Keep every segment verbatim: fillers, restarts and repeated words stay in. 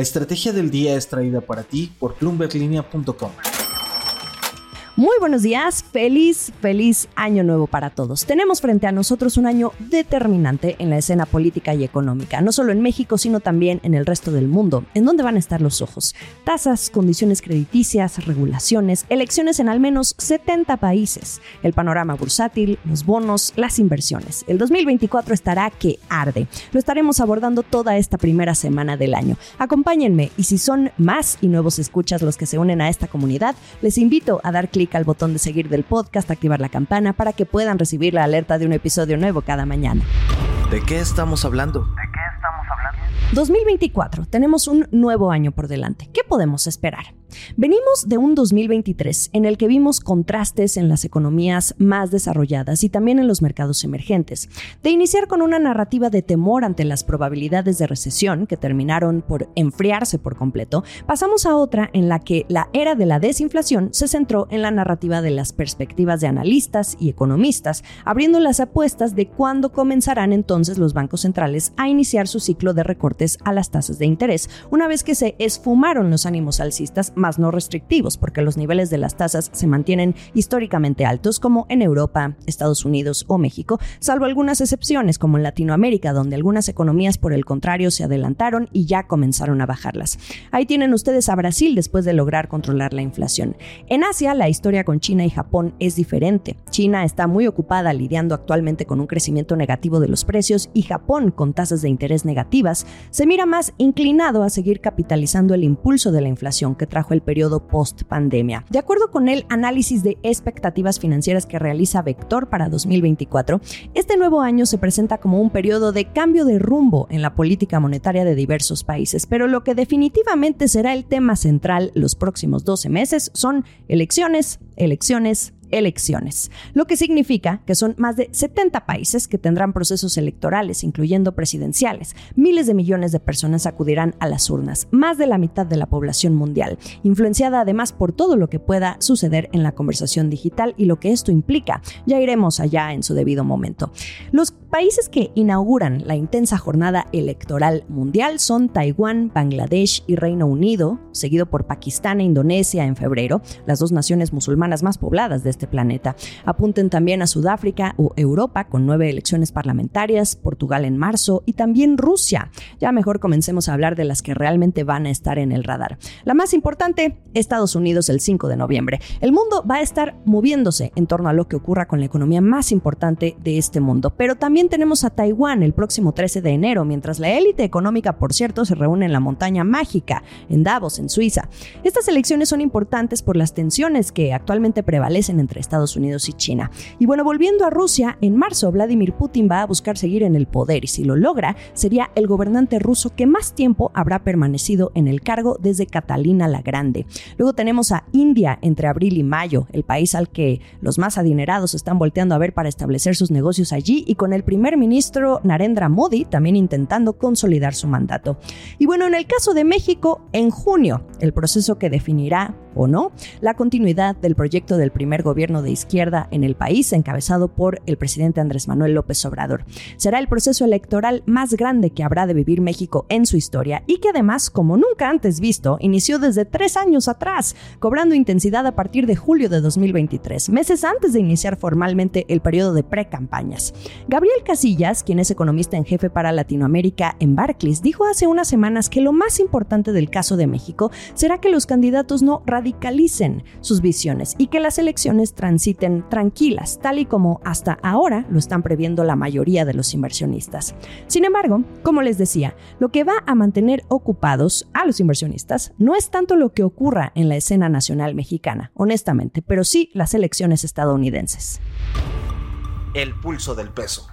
La estrategia del día es traída para ti por Bloomberg Linea punto com. Muy buenos días, feliz, feliz año nuevo para todos. Tenemos frente a nosotros un año determinante en la escena política y económica, no solo en México, sino también en el resto del mundo. ¿En dónde van a estar los ojos? Tasas, condiciones crediticias, regulaciones, elecciones en al menos setenta países, el panorama bursátil, los bonos, las inversiones. El dos mil veinticuatro estará que arde. Lo estaremos abordando toda esta primera semana del año. Acompáñenme, y si son más y nuevos escuchas los que se unen a esta comunidad, les invito a dar clic al botón de seguir del podcast, activar la campana para que puedan recibir la alerta de un episodio nuevo cada mañana. ¿De qué estamos hablando? ¿De qué estamos hablando? dos mil veinticuatro. Tenemos un nuevo año por delante. ¿Qué podemos esperar? Venimos de un dos mil veintitrés en el que vimos contrastes en las economías más desarrolladas y también en los mercados emergentes. De iniciar con una narrativa de temor ante las probabilidades de recesión que terminaron por enfriarse por completo, pasamos a otra en la que la era de la desinflación se centró en la narrativa de las perspectivas de analistas y economistas, abriendo las apuestas de cuándo comenzarán entonces los bancos centrales a iniciar su ciclo de recortes a las tasas de interés, una vez que se esfumaron los ánimos alcistas más no restrictivos, porque los niveles de las tasas se mantienen históricamente altos como en Europa, Estados Unidos o México, salvo algunas excepciones como en Latinoamérica, donde algunas economías por el contrario se adelantaron y ya comenzaron a bajarlas. Ahí tienen ustedes a Brasil después de lograr controlar la inflación. En Asia, la historia con China y Japón es diferente. China está muy ocupada lidiando actualmente con un crecimiento negativo de los precios y Japón, con tasas de interés negativas, se mira más inclinado a seguir capitalizando el impulso de la inflación que trajo el periodo post-pandemia. De acuerdo con el análisis de expectativas financieras que realiza Vector para dos mil veinticuatro, este nuevo año se presenta como un periodo de cambio de rumbo en la política monetaria de diversos países, pero lo que definitivamente será el tema central los próximos doce meses son elecciones, elecciones, elecciones, lo que significa que son más de setenta países que tendrán procesos electorales, incluyendo presidenciales. Miles de millones de personas acudirán a las urnas, más de la mitad de la población mundial, influenciada además por todo lo que pueda suceder en la conversación digital y lo que esto implica. Ya iremos allá en su debido momento. Los países que inauguran la intensa jornada electoral mundial son Taiwán, Bangladesh y Reino Unido, seguido por Pakistán e Indonesia en febrero, las dos naciones musulmanas más pobladas de este planeta. Apunten también a Sudáfrica o Europa con nueve elecciones parlamentarias, Portugal en marzo y también Rusia. Ya mejor comencemos a hablar de las que realmente van a estar en el radar. La más importante, Estados Unidos el cinco de noviembre. El mundo va a estar moviéndose en torno a lo que ocurra con la economía más importante de este mundo, pero también tenemos a Taiwán el próximo trece de enero, mientras la élite económica, por cierto, se reúne en la montaña mágica, en Davos, en Suiza. Estas elecciones son importantes por las tensiones que actualmente prevalecen en entre Estados Unidos y China. Y bueno, volviendo a Rusia, en marzo Vladimir Putin va a buscar seguir en el poder y si lo logra, sería el gobernante ruso que más tiempo habrá permanecido en el cargo desde Catalina la Grande. Luego tenemos a India entre abril y mayo, el país al que los más adinerados están volteando a ver para establecer sus negocios allí y con el primer ministro Narendra Modi también intentando consolidar su mandato. Y bueno, en el caso de México, en junio, el proceso que definirá o no la continuidad del proyecto del primer gobierno de izquierda en el país, encabezado por el presidente Andrés Manuel López Obrador. Será el proceso electoral más grande que habrá de vivir México en su historia y que además, como nunca antes visto, inició desde tres años atrás, cobrando intensidad a partir de julio de dos mil veintitrés, meses antes de iniciar formalmente el periodo de precampañas. Gabriel Casillas, quien es economista en jefe para Latinoamérica en Barclays, dijo hace unas semanas que lo más importante del caso de México será que los candidatos no radicalicen sus visiones y que las elecciones transiten tranquilas, tal y como hasta ahora lo están previendo la mayoría de los inversionistas. Sin embargo, como les decía, lo que va a mantener ocupados a los inversionistas no es tanto lo que ocurra en la escena nacional mexicana, honestamente, pero sí las elecciones estadounidenses. El pulso del peso.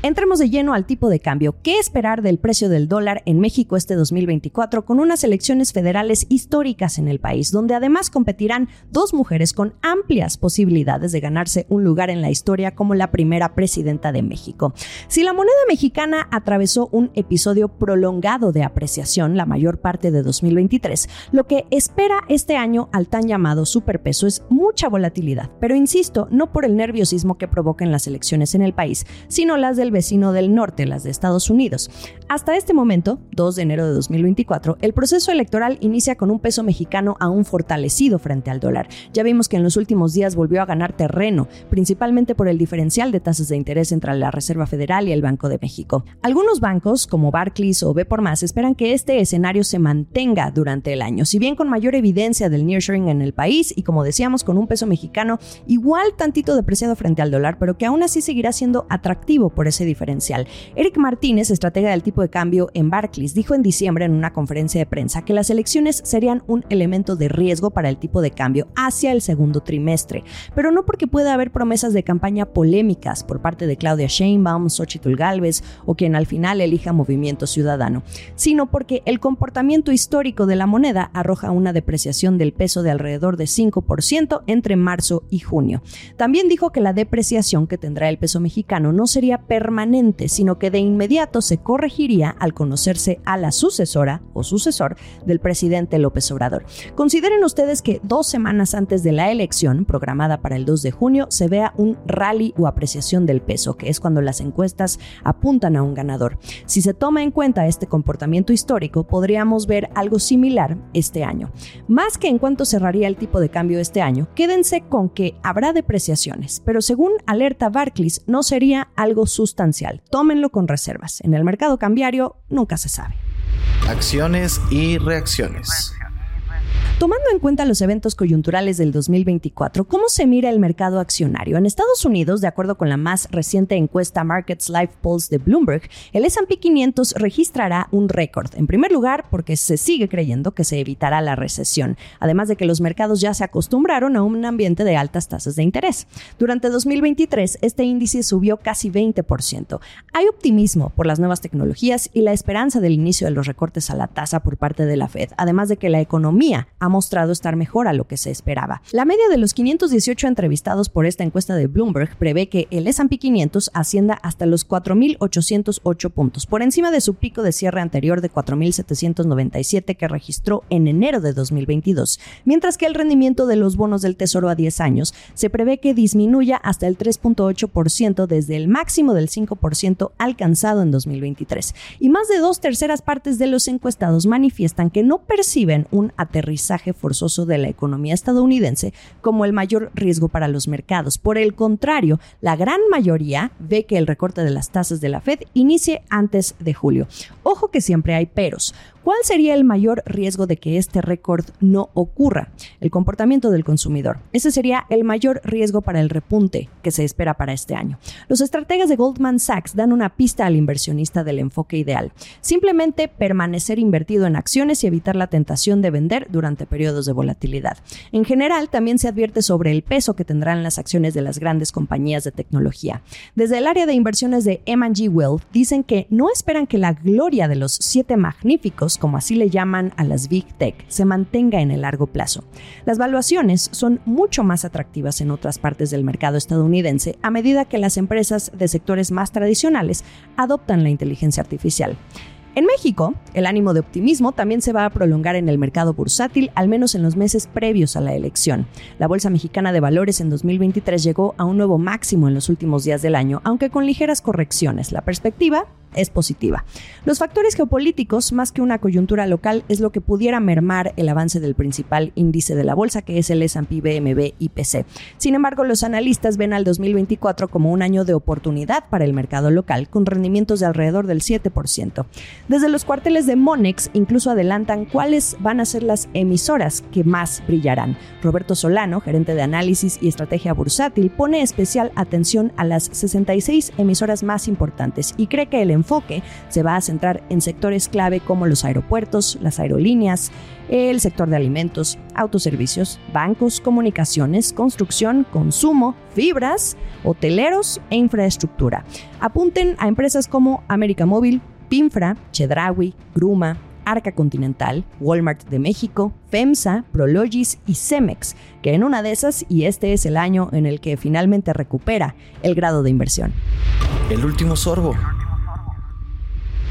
Entremos de lleno al tipo de cambio. ¿Qué esperar del precio del dólar en México este dos mil veinticuatro con unas elecciones federales históricas en el país, donde además competirán dos mujeres con amplias posibilidades de ganarse un lugar en la historia como la primera presidenta de México? Si la moneda mexicana atravesó un episodio prolongado de apreciación la mayor parte de dos mil veintitrés, lo que espera este año al tan llamado superpeso es mucha volatilidad, pero insisto, no por el nerviosismo que provocan las elecciones en el país, sino las de el vecino del norte, las de Estados Unidos. Hasta este momento, dos de enero de dos mil veinticuatro, el proceso electoral inicia con un peso mexicano aún fortalecido frente al dólar. Ya vimos que en los últimos días volvió a ganar terreno, principalmente por el diferencial de tasas de interés entre la Reserva Federal y el Banco de México. Algunos bancos, como Barclays o BxMás, esperan que este escenario se mantenga durante el año, si bien con mayor evidencia del nearshoring en el país y, como decíamos, con un peso mexicano igual tantito depreciado frente al dólar, pero que aún así seguirá siendo atractivo por ese diferencial. Eric Martínez, estratega del tipo de cambio en Barclays, dijo en diciembre en una conferencia de prensa que las elecciones serían un elemento de riesgo para el tipo de cambio hacia el segundo trimestre, pero no porque pueda haber promesas de campaña polémicas por parte de Claudia Sheinbaum, Xóchitl Gálvez o quien al final elija Movimiento Ciudadano, sino porque el comportamiento histórico de la moneda arroja una depreciación del peso de alrededor de cinco por ciento entre marzo y junio. También dijo que la depreciación que tendrá el peso mexicano no sería permanente, sino que de inmediato se corregiría al conocerse a la sucesora o sucesor del presidente López Obrador. Consideren ustedes que dos semanas antes de la elección, programada para el dos de junio, se vea un rally o apreciación del peso, que es cuando las encuestas apuntan a un ganador. Si se toma en cuenta este comportamiento histórico, podríamos ver algo similar este año. Más que en cuanto cerraría el tipo de cambio este año, quédense con que habrá depreciaciones, pero según alerta Barclays, no sería algo sustancial. Tómenlo con reservas. En el mercado cambiario nunca se sabe. Acciones y reacciones. Tomando en cuenta los eventos coyunturales del dos mil veinticuatro, ¿cómo se mira el mercado accionario? En Estados Unidos, de acuerdo con la más reciente encuesta Markets Live Pulse de Bloomberg, el ese and pe quinientos registrará un récord. En primer lugar, porque se sigue creyendo que se evitará la recesión, además de que los mercados ya se acostumbraron a un ambiente de altas tasas de interés. Durante dos mil veintitrés, este índice subió casi veinte por ciento. Hay optimismo por las nuevas tecnologías y la esperanza del inicio de los recortes a la tasa por parte de la Fed, además de que la economía ha mostrado estar mejor a lo que se esperaba. La media de los quinientos dieciocho entrevistados por esta encuesta de Bloomberg prevé que el ese and pe quinientos ascienda hasta los cuatro mil ochocientos ocho puntos, por encima de su pico de cierre anterior de cuatro mil setecientos noventa y siete que registró en enero de dos mil veintidós, mientras que el rendimiento de los bonos del Tesoro a diez años se prevé que disminuya hasta el tres punto ocho por ciento desde el máximo del cinco por ciento alcanzado en dos mil veintitrés. Y más de dos terceras partes de los encuestados manifiestan que no perciben un aterrizaje forzoso de la economía estadounidense como el mayor riesgo para los mercados. Por el contrario, la gran mayoría ve que el recorte de las tasas de la Fed inicie antes de julio. Ojo que siempre hay peros. ¿Cuál sería el mayor riesgo de que este récord no ocurra? El comportamiento del consumidor. Ese sería el mayor riesgo para el repunte que se espera para este año. Los estrategas de Goldman Sachs dan una pista al inversionista del enfoque ideal. Simplemente permanecer invertido en acciones y evitar la tentación de vender durante periodos de volatilidad. En general, también se advierte sobre el peso que tendrán las acciones de las grandes compañías de tecnología. Desde el área de inversiones de eme and ge Wealth dicen que no esperan que la gloria de los siete magníficos, como así le llaman a las Big Tech, se mantenga en el largo plazo. Las valuaciones son mucho más atractivas en otras partes del mercado estadounidense a medida que las empresas de sectores más tradicionales adoptan la inteligencia artificial. En México, el ánimo de optimismo también se va a prolongar en el mercado bursátil, al menos en los meses previos a la elección. La Bolsa Mexicana de Valores en dos mil veintitrés llegó a un nuevo máximo en los últimos días del año, aunque con ligeras correcciones. La perspectiva es positiva. Los factores geopolíticos, más que una coyuntura local, es lo que pudiera mermar el avance del principal índice de la bolsa, que es el ese and pe be eme ve i pe ce. Sin embargo, los analistas ven al dos mil veinticuatro como un año de oportunidad para el mercado local, con rendimientos de alrededor del siete por ciento. Desde los cuarteles de Monex incluso adelantan cuáles van a ser las emisoras que más brillarán. Roberto Solano, gerente de análisis y estrategia bursátil, pone especial atención a las sesenta y seis emisoras más importantes y cree que el enfoque se va a centrar en sectores clave como los aeropuertos, las aerolíneas, el sector de alimentos, autoservicios, bancos, comunicaciones, construcción, consumo, fibras, hoteleros e infraestructura. Apunten a empresas como América Móvil, Pinfra, Chedraui, Gruma, Arca Continental, Walmart de México, FEMSA, Prologis y Cemex, que en una de esas, y este es el año en el que finalmente recupera el grado de inversión. El último sorbo.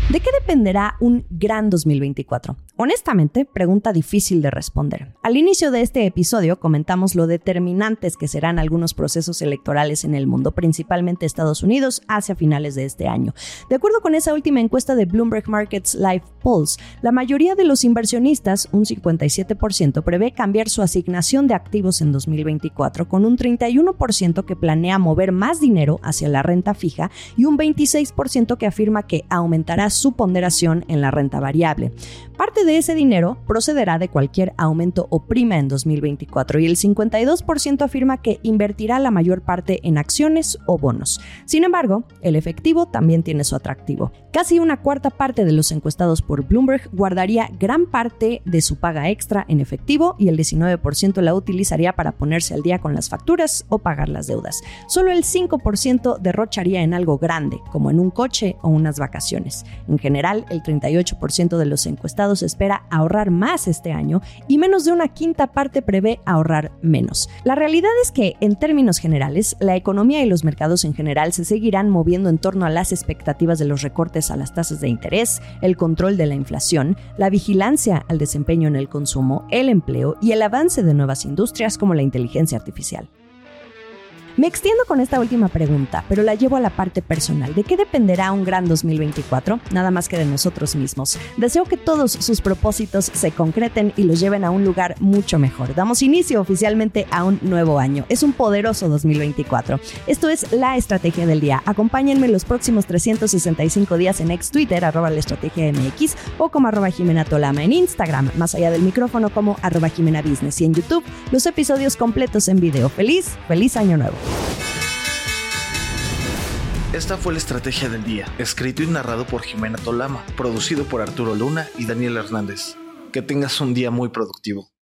¿De qué dependerá un gran dos mil veinticuatro? Honestamente, pregunta difícil de responder. Al inicio de este episodio comentamos lo determinantes que serán algunos procesos electorales en el mundo, principalmente Estados Unidos, hacia finales de este año. De acuerdo con esa última encuesta de Bloomberg Markets Live Polls, la mayoría de los inversionistas, un cincuenta y siete por ciento, prevé cambiar su asignación de activos en dos mil veinticuatro, con un treinta y uno por ciento que planea mover más dinero hacia la renta fija y un veintiséis por ciento que afirma que aumentará su ponderación en la renta variable. Parte de ese dinero procederá de cualquier aumento o prima en dos mil veinticuatro y el cincuenta y dos por ciento afirma que invertirá la mayor parte en acciones o bonos. Sin embargo, el efectivo también tiene su atractivo. Casi una cuarta parte de los encuestados por Bloomberg guardaría gran parte de su paga extra en efectivo y el diecinueve por ciento la utilizaría para ponerse al día con las facturas o pagar las deudas. Solo el cinco por ciento derrocharía en algo grande, como en un coche o unas vacaciones. En general, el treinta y ocho por ciento de los encuestados espera ahorrar más este año y menos de una quinta parte prevé ahorrar menos. La realidad es que, en términos generales, la economía y los mercados en general se seguirán moviendo en torno a las expectativas de los recortes a las tasas de interés, el control de la inflación, la vigilancia al desempeño en el consumo, el empleo y el avance de nuevas industrias como la inteligencia artificial. Me extiendo con esta última pregunta, pero la llevo a la parte personal. ¿De qué dependerá un gran dos mil veinticuatro? Nada más que de nosotros mismos. Deseo que todos sus propósitos se concreten y los lleven a un lugar mucho mejor. Damos inicio oficialmente a un nuevo año. Es un poderoso dos mil veinticuatro. Esto es La Estrategia del Día. Acompáñenme los próximos trescientos sesenta y cinco días en ex Twitter, arroba la estrategia M X, o como arroba Jimena Tolama en Instagram, más allá del micrófono como arroba Jimena Business, y en YouTube los episodios completos en video. ¡Feliz, feliz año nuevo! Esta fue La Estrategia del Día, escrito y narrado por Jimena Tolama, producido por Arturo Luna y Daniel Hernández. Que tengas un día muy productivo.